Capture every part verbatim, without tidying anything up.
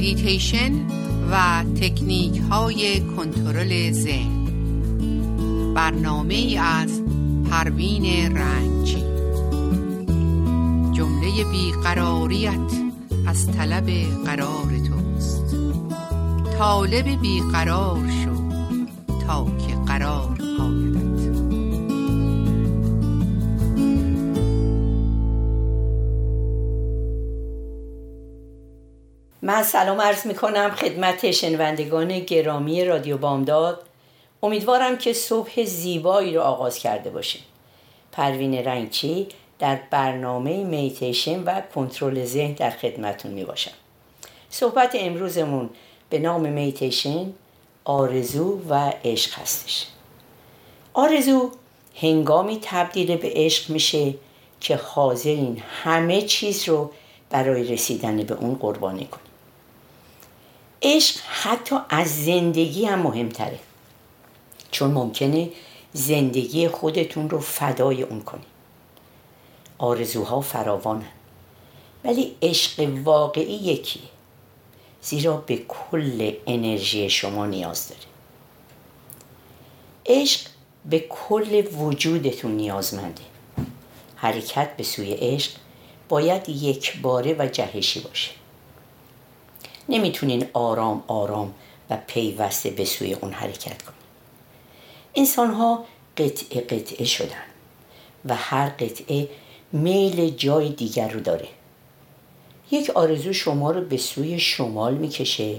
مدیتیشن و تکنیک های کنترل ذهن. برنامه ای از پروین رنجی. جمله بیقراریت از طلب قرار توست، طالب بیقرار شو تا که قرار آیدت. من سلام عرض می کنم خدمت شنوندگان گرامی رادیو بامداد. امیدوارم که صبح زیبایی رو آغاز کرده باشیم. پروین رنگچی در برنامه مدیتیشن و کنترل ذهن در خدمتون می باشم. صحبت امروزمون به نام مدیتیشن، آرزو و عشق هستش. آرزو هنگامی تبدیل به عشق میشه که حاضرین همه چیز رو برای رسیدن به اون قربانی کنیم. عشق حتی از زندگی هم مهمتره، چون ممکنه زندگی خودتون رو فدای اون کنید. آرزوها فراوانه، ولی عشق واقعی یکیه، زیرا به کل انرژی شما نیاز داره. عشق به کل وجودتون نیازمنده. حرکت به سوی عشق باید یکباره و جهشی باشه. نمیتونین آرام آرام و پیوسته به سوی اون حرکت کنید. انسان ها قطعه قطعه شدن و هر قطعه میل جای دیگر رو داره. یک آرزو شما رو به سوی شمال میکشه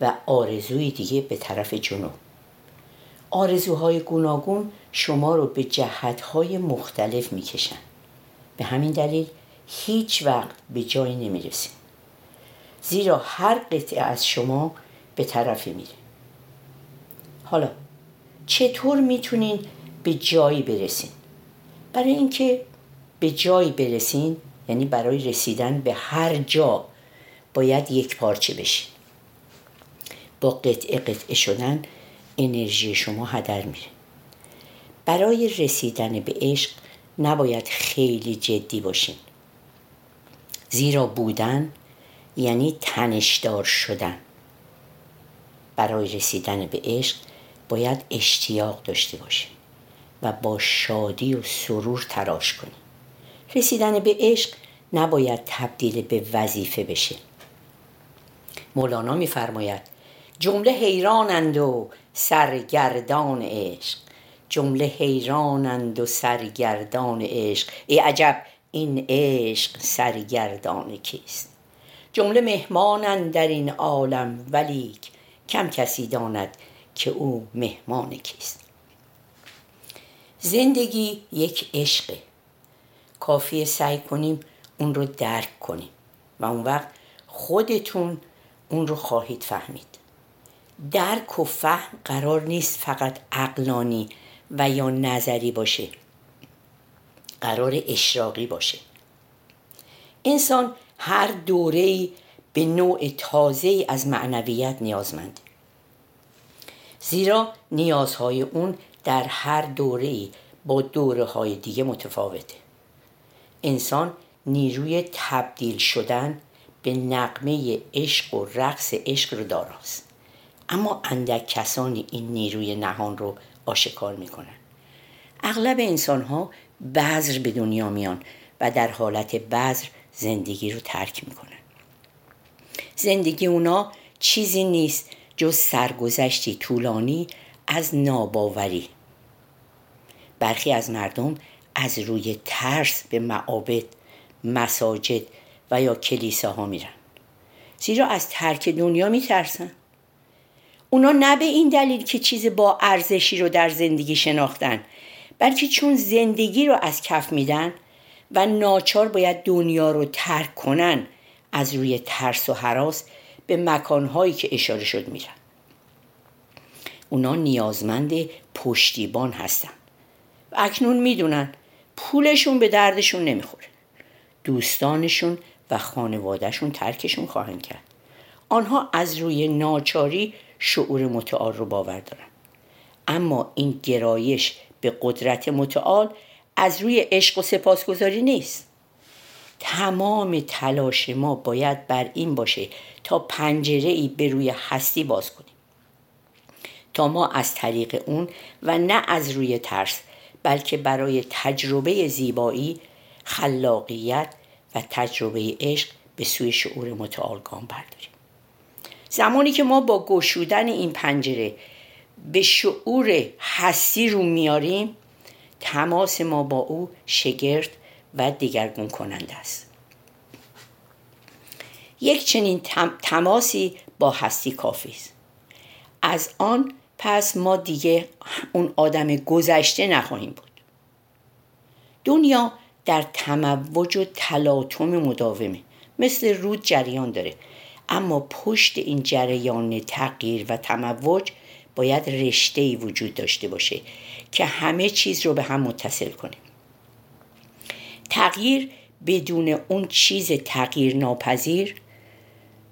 و آرزوی دیگه به طرف جنوب. آرزوهای گوناگون شما رو به جهتهای مختلف میکشن. به همین دلیل هیچ وقت به جایی نمیرسین، زیرا هر قطعه از شما به طرفی میره. حالا چطور میتونین به جایی برسین؟ برای اینکه به جایی برسین، یعنی برای رسیدن به هر جا، باید یک پارچه بشین. با قطعه قطعه شدن انرژی شما هدر میره. برای رسیدن به عشق نباید خیلی جدی باشین، زیرا بودن یعنی تنشدار شدن. برای رسیدن به عشق باید اشتیاق داشته باشیم و با شادی و سرور تلاش کنیم. رسیدن به عشق نباید تبدیل به وظیفه بشه. مولانا می‌فرماید: جمله حیرانند و سرگردان عشق، جمله حیرانند و سرگردان عشق، ای عجب این عشق سرگردان کیست؟ جمله مهمانند در این عالم، ولیک کم کسی داند که او مهمان کیست. زندگی یک عشقه. کافیه سعی کنیم اون رو درک کنیم و اون وقت خودتون اون رو خواهید فهمید. درک و فهم قرار نیست فقط عقلانی و یا نظری باشه، قرار اشراقی باشه. انسان هر دوره‌ای به نوع تازه‌ای از معنویت نیازمنده، زیرا نیازهای اون در هر دوره‌ای با دوره‌های دیگه متفاوته. انسان نیروی تبدیل شدن به نغمه عشق و رقص عشق رو داراست، اما اندک کسانی این نیروی نهان رو آشکار می‌کنند. اغلب انسان‌ها بذر به دنیا میان و در حالت بذر زندگی رو ترک می‌کنند. زندگی اونا چیزی نیست جز سرگذشتی طولانی از ناباوری. برخی از مردم از روی ترس به معابد، مساجد و یا کلیساها میرن، زیرا از ترک دنیا میترسن. اونا نه به این دلیل که چیز با ارزشی رو در زندگی شناختن، بلکه چون زندگی رو از کف میدن و ناچار باید دنیا رو ترک کنن، از روی ترس و هراس به مکانهایی که اشاره شد میرن. اونا نیازمند پشتیبان هستن و اکنون میدونن پولشون به دردشون نمیخوره. دوستانشون و خانوادهشون ترکشون خواهند کرد. آنها از روی ناچاری شعور متعال رو باور دارن، اما این گرایش به قدرت متعال از روی عشق و سپاسگزاری نیست. تمام تلاش ما باید بر این باشه تا پنجره‌ای به روی هستی باز کنیم، تا ما از طریق اون و نه از روی ترس، بلکه برای تجربه زیبایی، خلاقیت و تجربه عشق به سوی شعور متعال گام برداریم. زمانی که ما با گشودن این پنجره به شعور هستی رو میاریم، تماس ما با او شگرد و دگرگون کننده است. یک چنین تماسی با هستی کافی است. از آن پس ما دیگه اون آدم گذشته نخواهیم بود. دنیا در تموج و تلاطم مداومه، مثل رود جریان داره، اما پشت این جریان تغییر و تموج باید رشته‌ای وجود داشته باشه که همه چیز رو به هم متصل کنه. تغییر بدون اون چیز تغییر ناپذیر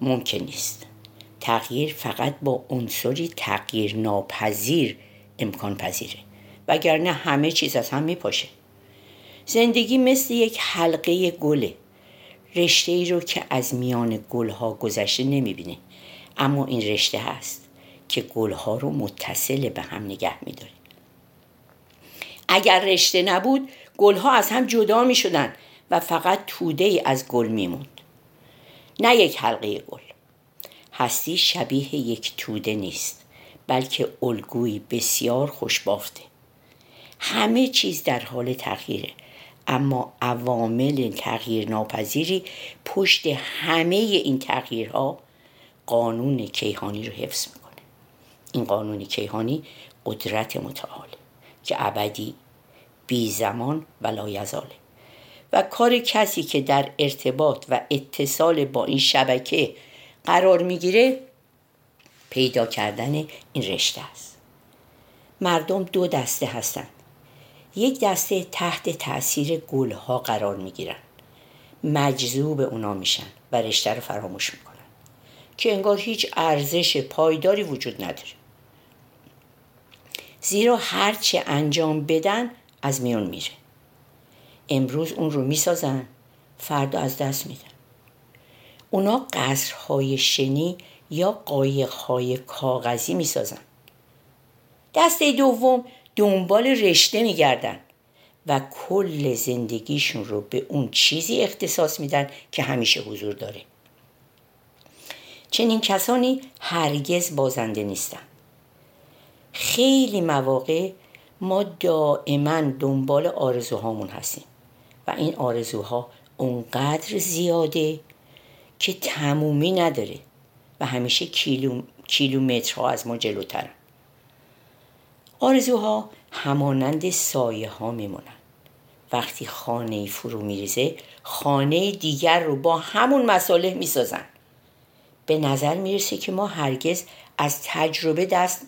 ممکن نیست. تغییر فقط با عنصری تغییر ناپذیر امکان پذیره، وگرنه همه چیز از هم میپاشه. زندگی مثل یک حلقه گله، رشته ای رو که از میان گلها گذشته نمیبینه، اما این رشته هست که گلها رو متصل به هم نگه میداره. اگر رشته نبود، گلها از هم جدا میشدن و فقط توده ای از گل میموند، نه یک حلقه گل. هستی شبیه یک توده نیست، بلکه الگویی بسیار خوشبافته. همه چیز در حال تغییره، اما عوامل تغییر ناپذیری پشت همه این تغییرها قانون کیهانی رو حفظ میکنه. این قانون کیهانی قدرت متعال که ابدی، بی زمان و لایزاله، و کار کسی که در ارتباط و اتصال با این شبکه قرار میگیره پیدا کردن این رشته است. مردم دو دسته هستند. یک دسته تحت تأثیر گلها قرار میگیرن، مجذوب اونا میشن و رشته رو فراموش میکنن که انگار هیچ ارزش پایداری وجود نداره، زیرا هرچه انجام بدن از میون میره. امروز اون رو میسازن، فردا از دست میدن. اونا قصرهای شنی یا قایقهای کاغذی میسازن. دسته دوم دنبال رشته میگردن و کل زندگیشون رو به اون چیزی اختصاص میدن که همیشه حضور داره. چنین کسانی هرگز بازنده نیستن. خیلی مواقع ما دائما دنبال آرزوهامون هستیم و این آرزوها اونقدر زیاده که تمومی نداره و همیشه کیلو، کیلومترها از ما جلوترن. آرزوها همانند سایه ها میمونن. وقتی خانه فرو میریزه، خانه دیگر رو با همون مصالح میسازن. به نظر میرسه که ما هرگز از تجربه دست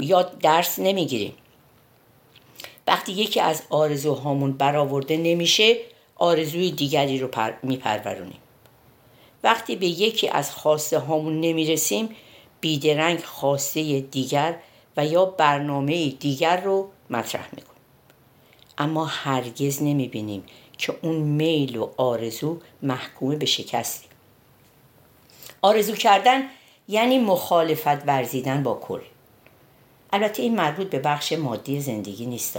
یا درس نمیگیریم. وقتی یکی از آرزوهامون برآورده نمیشه، آرزوی دیگری رو پر... میپرورونیم. وقتی به یکی از خواسته هامون نمیرسیم، بیدرنگ خواسته دیگر و یا برنامه دیگر رو مطرح میکنیم، اما هرگز نمیبینیم که اون میل و آرزو محکوم به شکسته. آرزو کردن یعنی مخالفت ورزیدن با کل. البته این مربوط به بخش مادی زندگی نیست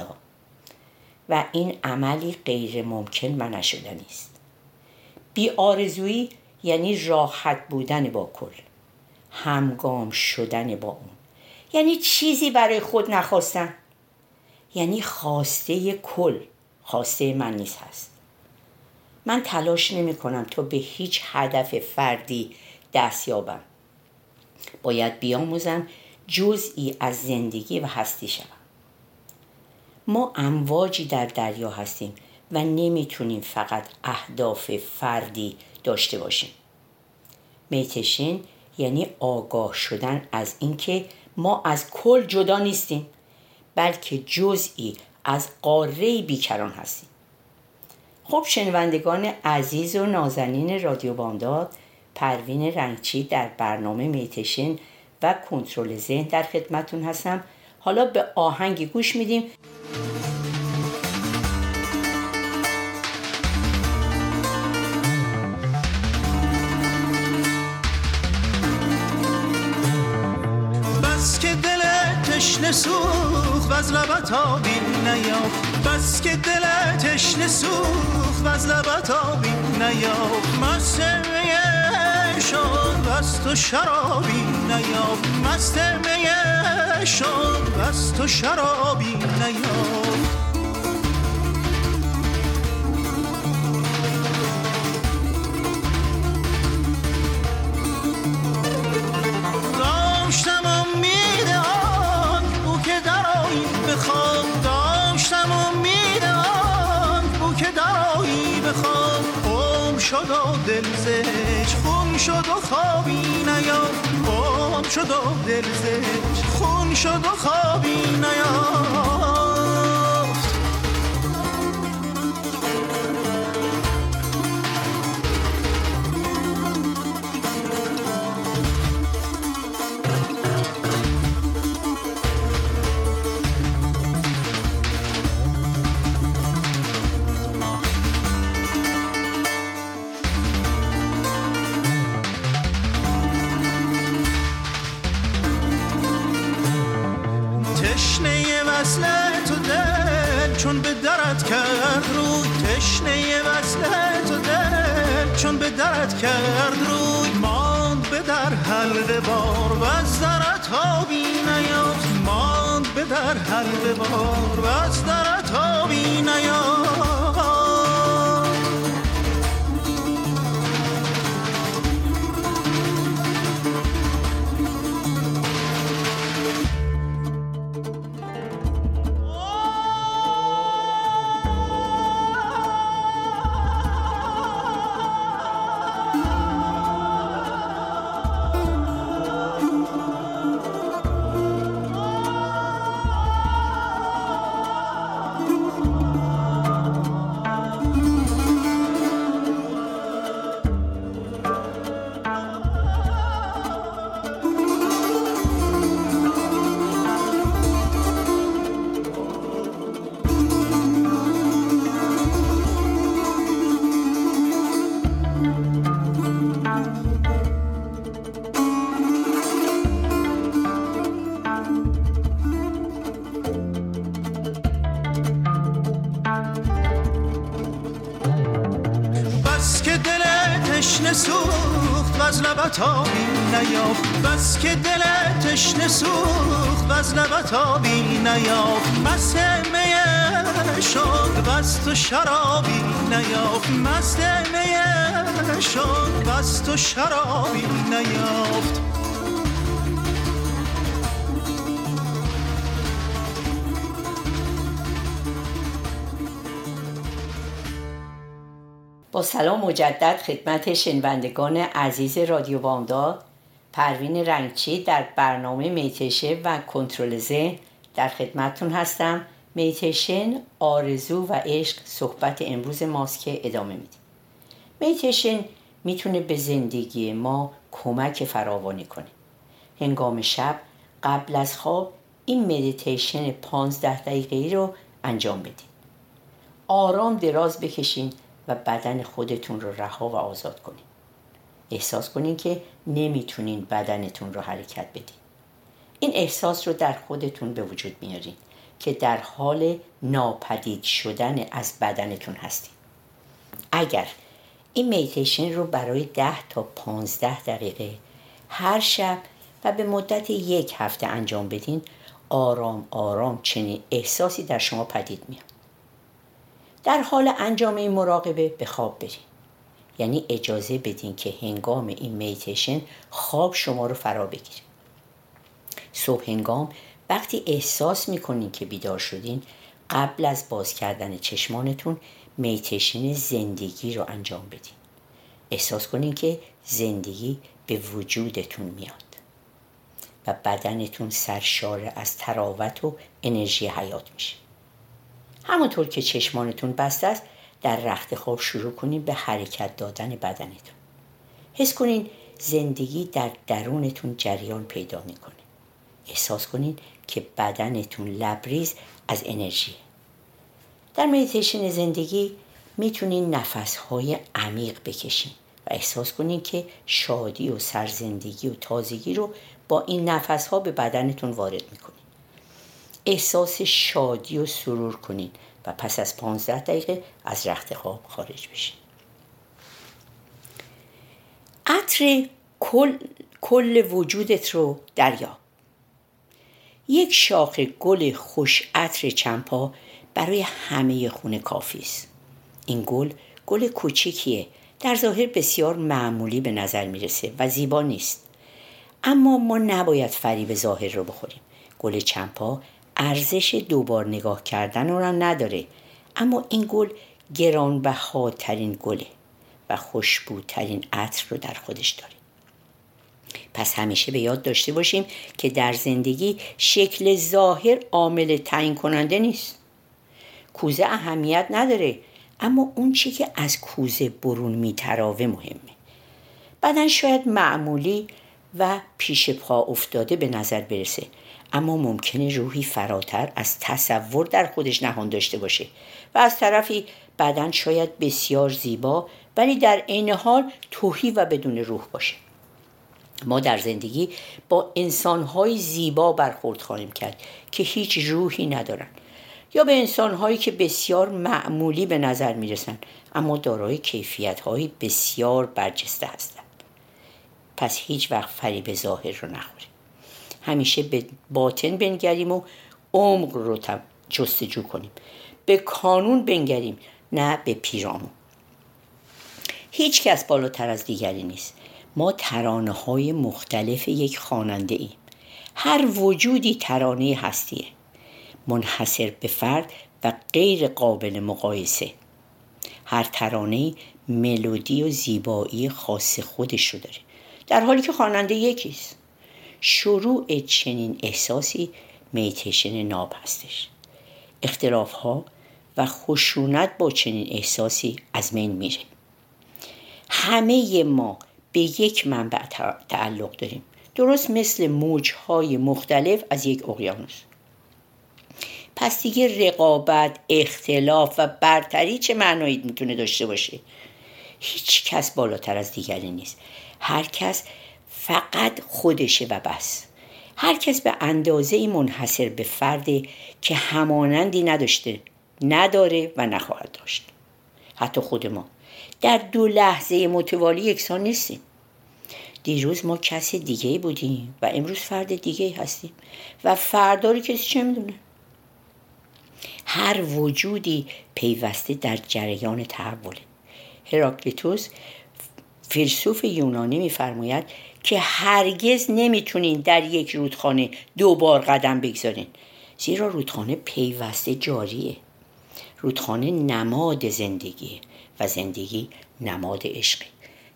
و این عملی غیر ممکن و نشدنی است. بی آرزویی یعنی راحت بودن با کل، همگام شدن با اون، یعنی چیزی برای خود نخواستن، یعنی خواسته کل، خواسته من نیست هست. من تلاش نمی کنم تا به هیچ هدف فردی دست یابم. باید بیاموزم جزئی از زندگی و هستی شوم. ما امواجی در دریا هستیم و نمیتونیم فقط اهداف فردی داشته باشیم. میتشن یعنی آگاه شدن از اینکه ما از کل جدا نیستیم، بلکه جزئی از قاره بیکران هستیم. خب شنوندگان عزیز و نازنین رادیو بامداد، پروین رنگچی در برنامه میتشن و کنترل ذهن در خدمتون هستم. حالا به آهنگی گوش میدیم. بس که دل تشنه سوخت و از لبت آبین نیافت، بس که دل تشنه سوخت و از لبت آبین نیافت، مستمه شد از تو شرابی نیافت، مستمه شد از تو شرابی نیافت. شد و خوابی نیافت، خون شد و دل زد، خون شد و خوابی نیافت. درد کرد روی ماند به در حلقه بار و از درت آبی نیافت، ماند به در حلقه بار و از درت آبی نیافت. بس که دل تشنه سوخت و از لبت آبی نیافت، مست میه شد و از تو شرابی نیافت، مست میه شد و از تو شرابی نیافت. با سلام مجدد خدمت شنوندگان عزیز رادیو بامداد، پروین رنگچی در برنامه میتیشن و کنترل ذهن در خدمتتون هستم. میتیشن، آرزو و عشق صحبت امروز ماست که ادامه میدیم. میتیشن میتونه به زندگی ما کمک فراوانی کنه. هنگام شب قبل از خواب این مدیتیشن پانزده دقیقه‌ای رو انجام بدین. آرام دراز بکشین و بدن خودتون رو رها و آزاد کنین. احساس کنین که نمیتونین بدنتون رو حرکت بدین. این احساس رو در خودتون به وجود میارین که در حال ناپدید شدن از بدنتون هستین. اگر این میتیشن رو برای ده تا پانزده دقیقه هر شب و به مدت یک هفته انجام بدین، آرام آرام چنین احساسی در شما پدید میاد. در حال انجام این مراقبه به خواب برین. یعنی اجازه بدین که هنگام این میتیشن خواب شما رو فرا بگیره. صبح هنگام وقتی احساس میکنین که بیدار شدین، قبل از باز کردن چشمانتون میتیشن زندگی رو انجام بدین. احساس کنین که زندگی به وجودتون میاد و بدنتون سرشار از تراوت و انرژی حیات میشه. همونطور که چشمانتون بسته است، در رخت خواب شروع کنین به حرکت دادن بدنتون. حس کنین زندگی در درونتون جریان پیدا میکنه. احساس کنین که بدنتون لبریز از انرژیه. در مدیتیشن زندگی میتونین نفسهای عمیق بکشین و احساس کنین که شادی و سرزندگی و تازگی رو با این نفس‌ها به بدنتون وارد میکنین. احساس شادی و سرور کنین و پس از پانزده دقیقه از رخت خواب خارج بشین. عطر کل, کل وجودت رو دریاب. یک شاخ گل خوش عطر چمپا برای همه خونه کافی است. این گل گل کوچیکیه، در ظاهر بسیار معمولی به نظر میرسه و زیبا نیست، اما ما نباید فریب ظاهر رو بخوریم. گل چمپا ارزش دوبار نگاه کردن رو هم نداره، اما این گل گرانبهاترین گله و خوشبوترین عطر رو در خودش داره. پس همیشه به یاد داشته باشیم که در زندگی شکل ظاهر عامل تعیین کننده نیست. کوزه اهمیت نداره، اما اون چی که از کوزه برون میتراوه مهمه. بدن شاید معمولی و پیش پا افتاده به نظر برسه، اما ممکنه روحی فراتر از تصور در خودش نهان داشته باشه و از طرفی بدن شاید بسیار زیبا ولی در عین حال تهی و بدون روح باشه. ما در زندگی با انسان‌های زیبا برخورد خواهیم کرد که هیچ روحی ندارن، یا به انسان‌هایی که بسیار معمولی به نظر میرسن اما دارای کیفیت‌های بسیار برجسته هستند. پس هیچ وقت فریب ظاهر رو نخوریم. همیشه به باطن بنگریم و عمق رو جستجو کنیم. به کانون بنگریم، نه به پیرامون. هیچ کس بالاتر از دیگری نیست. ما ترانه‌های مختلف یک خواننده ایم. هر وجودی ترانه هستیه، منحصر به فرد و غیر قابل مقایسه. هر ترانه‌ای ملودی و زیبایی خاص خودش رو داره، در حالی که خواننده یکیست. شروع چنین احساسی میتیشن ناب هستش. اختلاف‌ها و خشونت با چنین احساسی از من میره. همه ما به یک منبع تعلق داریم، درست مثل موج‌های مختلف از یک اقیانوس. پس دیگه رقابت، اختلاف و برتری چه معنایی میتونه داشته باشه؟ هیچ کس بالاتر از دیگری نیست. هر کس فقط خودشه و بس. هر کس به اندازه‌ای منحصر به فردی که همانندی نداشته، نداره و نخواهد داشت. حتی خود ما در دو لحظه متوالی یکسان نیستیم. دیروز ما کسی دیگه‌ای بودیم و امروز فرد دیگه‌ای هستیم و فردا رو کسی چه می‌دونه؟ هر وجودی پیوسته در جریان تحوله. هراکلیتوس فیلسوف یونانی می‌فرماید که هرگز نمی‌تونین در یک رودخانه دوبار قدم بگذارین، زیرا رودخانه پیوسته جاریه. رودخانه نماد زندگیه و زندگی نماد عشقه.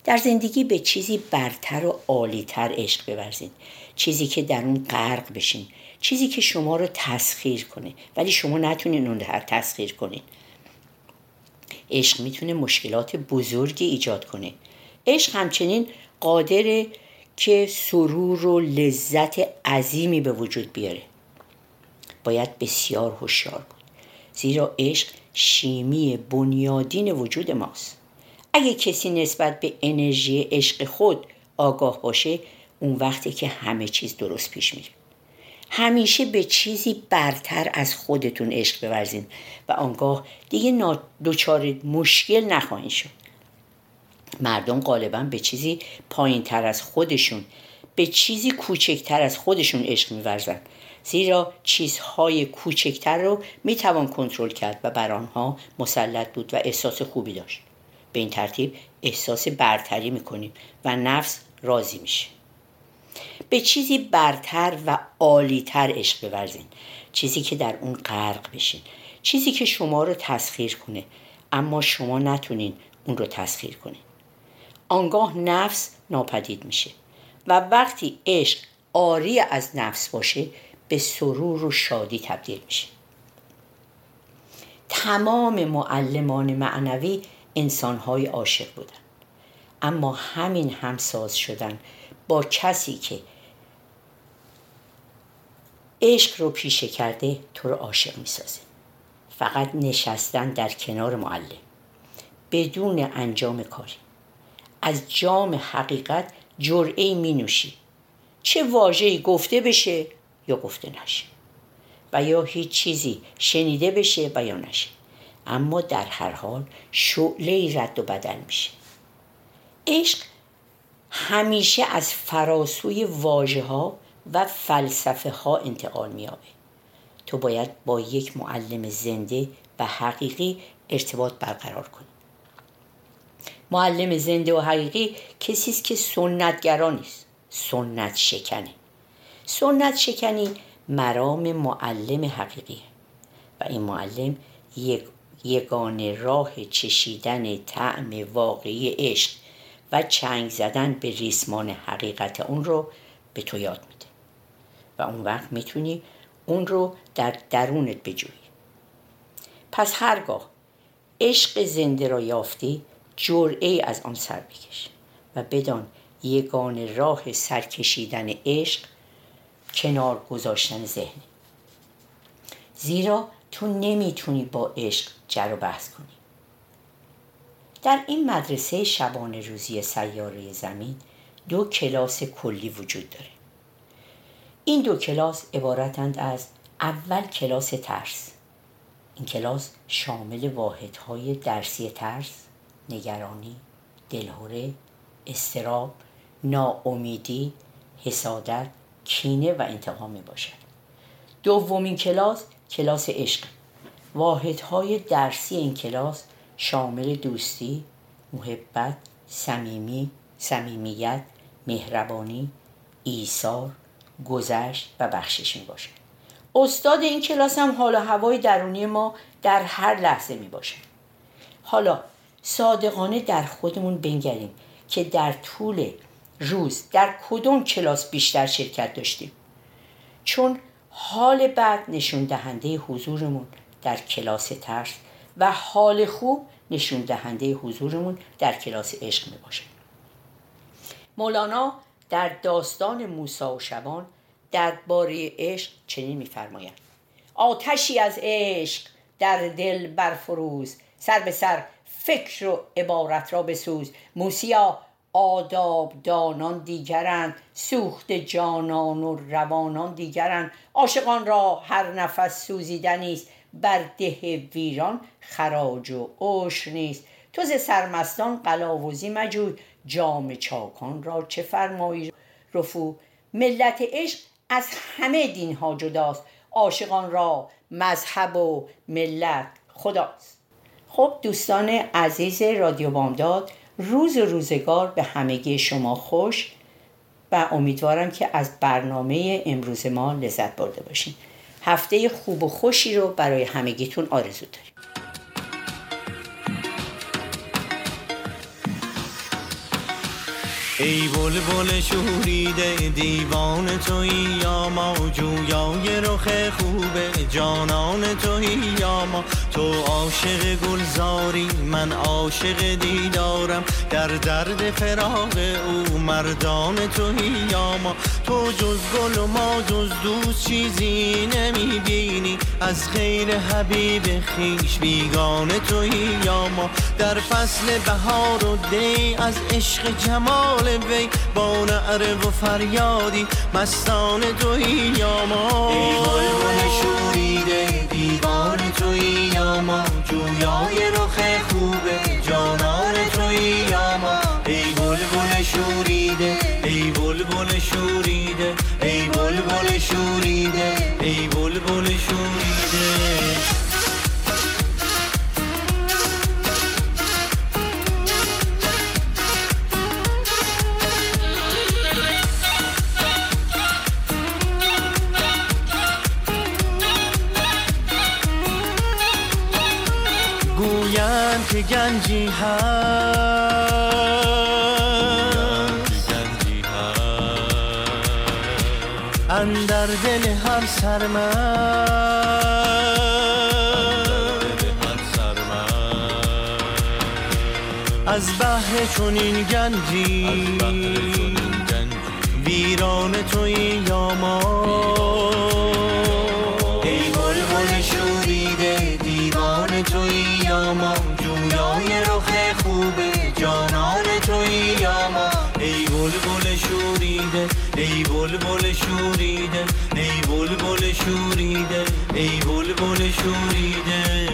در زندگی به چیزی برتر و عالی‌تر عشق بورزین، چیزی که در اون غرق بشین، چیزی که شما رو تسخیر کنه ولی شما نتونین اون رو تسخیر کنین. عشق میتونه مشکلات بزرگی ایجاد کنه. عشق همچنین قادره که سرور و لذت عظیمی به وجود بیاره. باید بسیار هوشیار بود، زیرا عشق شیمی بنیادین وجود ماست. اگه کسی نسبت به انرژی عشق خود آگاه باشه، اون وقته که همه چیز درست پیش میره. همیشه به چیزی برتر از خودتون عشق بورزین و آنگاه دیگه دچار مشکل نخواهید شد. مردم غالباً به چیزی پایین‌تر از خودشون، به چیزی کوچکتر از خودشون عشق می‌ورزن، زیرا چیزهای کوچکتر رو میتوان کنترل کرد و بر آنها مسلط بود و احساس خوبی داشت. به این ترتیب احساس برتری می‌کنیم و نفس راضی میشه. به چیزی برتر و عالی‌تر عشق بورزین، چیزی که در اون غرق بشین، چیزی که شما رو تسخیر کنه اما شما نتونین اون رو تسخیر کنین. آنگاه نفس ناپدید میشه و وقتی عشق عاری از نفس باشه، به سرور و شادی تبدیل میشه. تمام معلمان معنوی انسان‌های عاشق بودن، اما همین همساز شدن با کسی که عشق رو پیشه کرده تو رو عاشق میسازه. فقط نشستن در کنار معلم بدون انجام کاری. از جام حقیقت جرعه‌ای می نوشی، چه واژه‌ای گفته بشه یا گفته نشه و یا هیچ چیزی شنیده بشه و یا نشه، اما در هر حال شعله‌ای رد و بدل میشه. عشق همیشه از فراسوی واژه‌ها و فلسفه ها انتقال می‌یابه. تو باید با یک معلم زنده و حقیقی ارتباط برقرار کنی. معلم زنده و حقیقی کسی است که سنتگرا نیست، سنت شکنه. سنت شکنی مرام معلم حقیقیه و این معلم یک یگانه راه چشیدن طعم واقعی عشق و چنگ زدن به ریسمان حقیقت اون رو به تو یاد میده و اون وقت میتونی اون رو در درونت بجویی. پس هرگاه عشق زنده را یافتی جرعه‌ای از آن سر بکش و بدان یگانه راه سرکشیدن عشق کنار گذاشتن ذهن، زیرا تو نمیتونی با عشق جر و بحث کنی. در این مدرسه شبانه روزی سیاره زمین دو کلاس کلی وجود داره. این دو کلاس عبارتند از اول کلاس ترس. این کلاس شامل واحدهای درسی ترس، نگرانی، دلهره، اضطراب، ناامیدی، حسادت، کینه و انتقام می باشد. دومین کلاس کلاس عشق. واحدهای درسی این کلاس شامل دوستی، محبت، صمیمی، صمیمیت، مهربانی، ایثار، گذشت و بخشش می باشد. استاد این کلاس هم حال و هوای درونی ما در هر لحظه می باشد. حالا صادقانه در خودمون بنگریم که در طول روز در کدوم کلاس بیشتر شرکت داشتیم، چون حال بد نشون دهنده حضورمون در کلاس ترس و حال خوب نشون دهنده حضورمون در کلاس عشق می باشه. مولانا در داستان موسا و شبان درباره عشق چنین می‌فرماید: آتشی از عشق در دل برفروز، سر به سر فکر و عبارت را بسوز. موسیا آداب دانان دیگرند، سوخت جانان و روانان دیگرند. عاشقان را هر نفس سوزیدنیست، بر ده ویران خراج و عشر نیست. تو ز سرمستان قلاوزی مجوی، جام چاکان را چه فرمایی رفو. ملت عشق از همه دینها جداست، عاشقان را مذهب و ملت خداست. خب دوستان عزیز رادیو بامداد، روز و روزگار به همگی شما خوش و امیدوارم که از برنامه امروز ما لذت برده باشین. هفته خوب و خوشی رو برای همگیتون آرزو داریم. ای بلبل شوریده دیوان تویی یا ما، جویای رخ خوب جانان تویی یا ما. تو عاشق گلزاری، من عاشق دیدارم، در درد فراق او مردان تویی یا ما. تو جز گل و ما جز دوست چیزی نمی بینی، از غیر حبیب خویش بیگانه تویی یا ما. در فصل بهار و دی از عشق جمال وی، با نعره و فریادی مستان تویی یا ما. ای بلبل شوریده دیوان تویی یا ما، جویای رخ خوب جانان تویی یا ما. ای بلبل شوریده، ای بلبل شوریده، ای بلبل شوریده، ای بلبل شوریده. گنجی هست اندر دل هر سرمست، از بحر چنین گنجی ویران تویی یا ما. ای بلبل شوریده دیوان تویی یا ما، جویای رخ خوب جانان تویی بلبل شوریده، ای بلبل شوریده، ای بلبل شوریده، ای بلبل شوریده.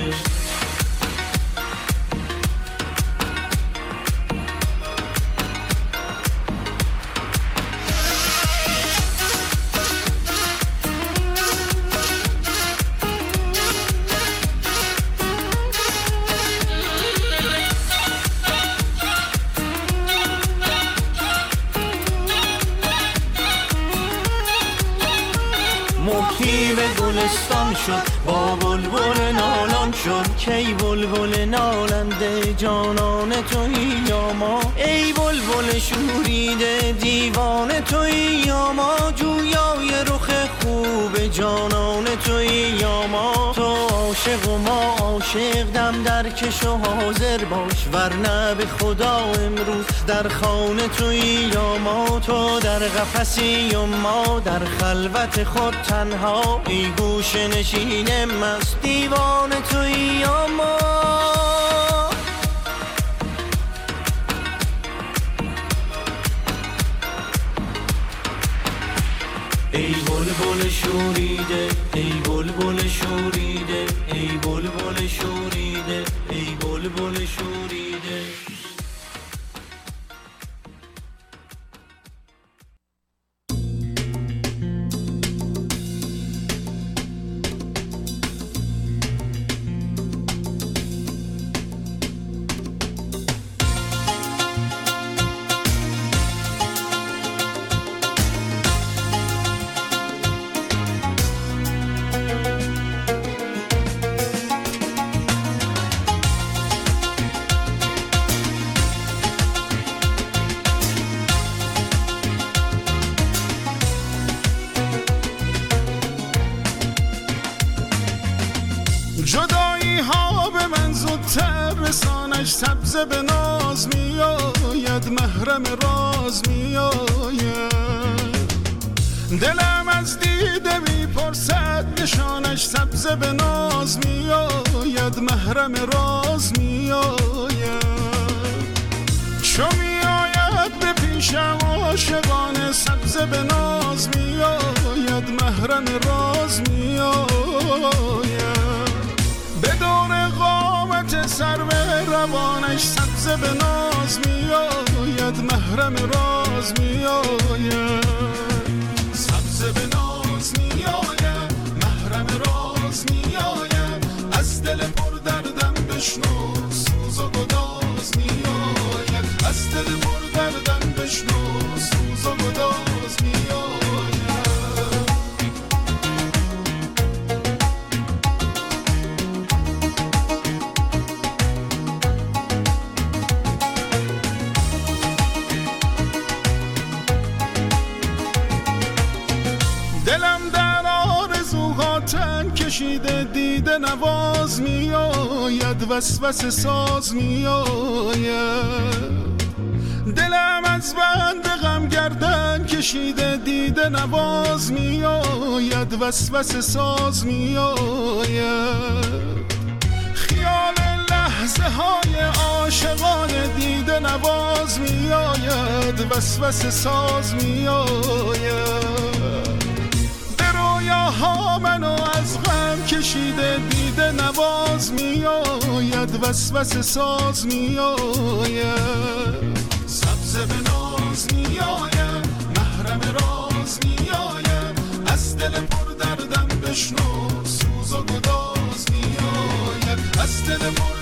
با بلبل نالان شد کی بلبل نالنده جانان تویی یا ما، ای بلبل شوریده دیوانه تویی یا ما، جویای رخ خوب جانان تویی یا ما. تو عاشق و ما عاشق، دم در کش و حاضر باش، ورنه به خدا امروز در خانه تویی یا ما. تو در قفسی و ما در خلوت خود تنها، ای گوش نشین مست دیوانه تویی یا ما. ای بلبل شوریده، ای بلبل شوریده، ای بلبل شوریده، ای بلبل شوریده. سبز به ناز می آید، محرم راز می آید، دلم از دیده می پرسد نشانش. سبز به ناز می آید، محرم راز می آید، چو می آید به پیشم عاشقانه. سبز به ناز می آید، محرم راز می آید، به دور قامت سر به روانش. سبز به ناز می آید، محرم راز می آید، سبز به ناز می آید، محرم راز می آید، از دل پر دردم بشنو سوز و گداز می آید، از دل پر دردم بشنو سوز و گداز می آید. دیده نواز می آید، وسوسه ساز می آید، دلم از بند غم گردن کشیده. دیده نواز می آید، وسوسه ساز می آید، خیال لحظه های عاشقانه. دیده نواز می آید، وسوسه ساز می آید، ها منو از غم کشیده. دیده نواز می آید، وسوسه ساز می آید، سبز به ناز می آید، محرم راز می آید، از دل پر دردم بشنو سوز و گداز می آید، از دل پر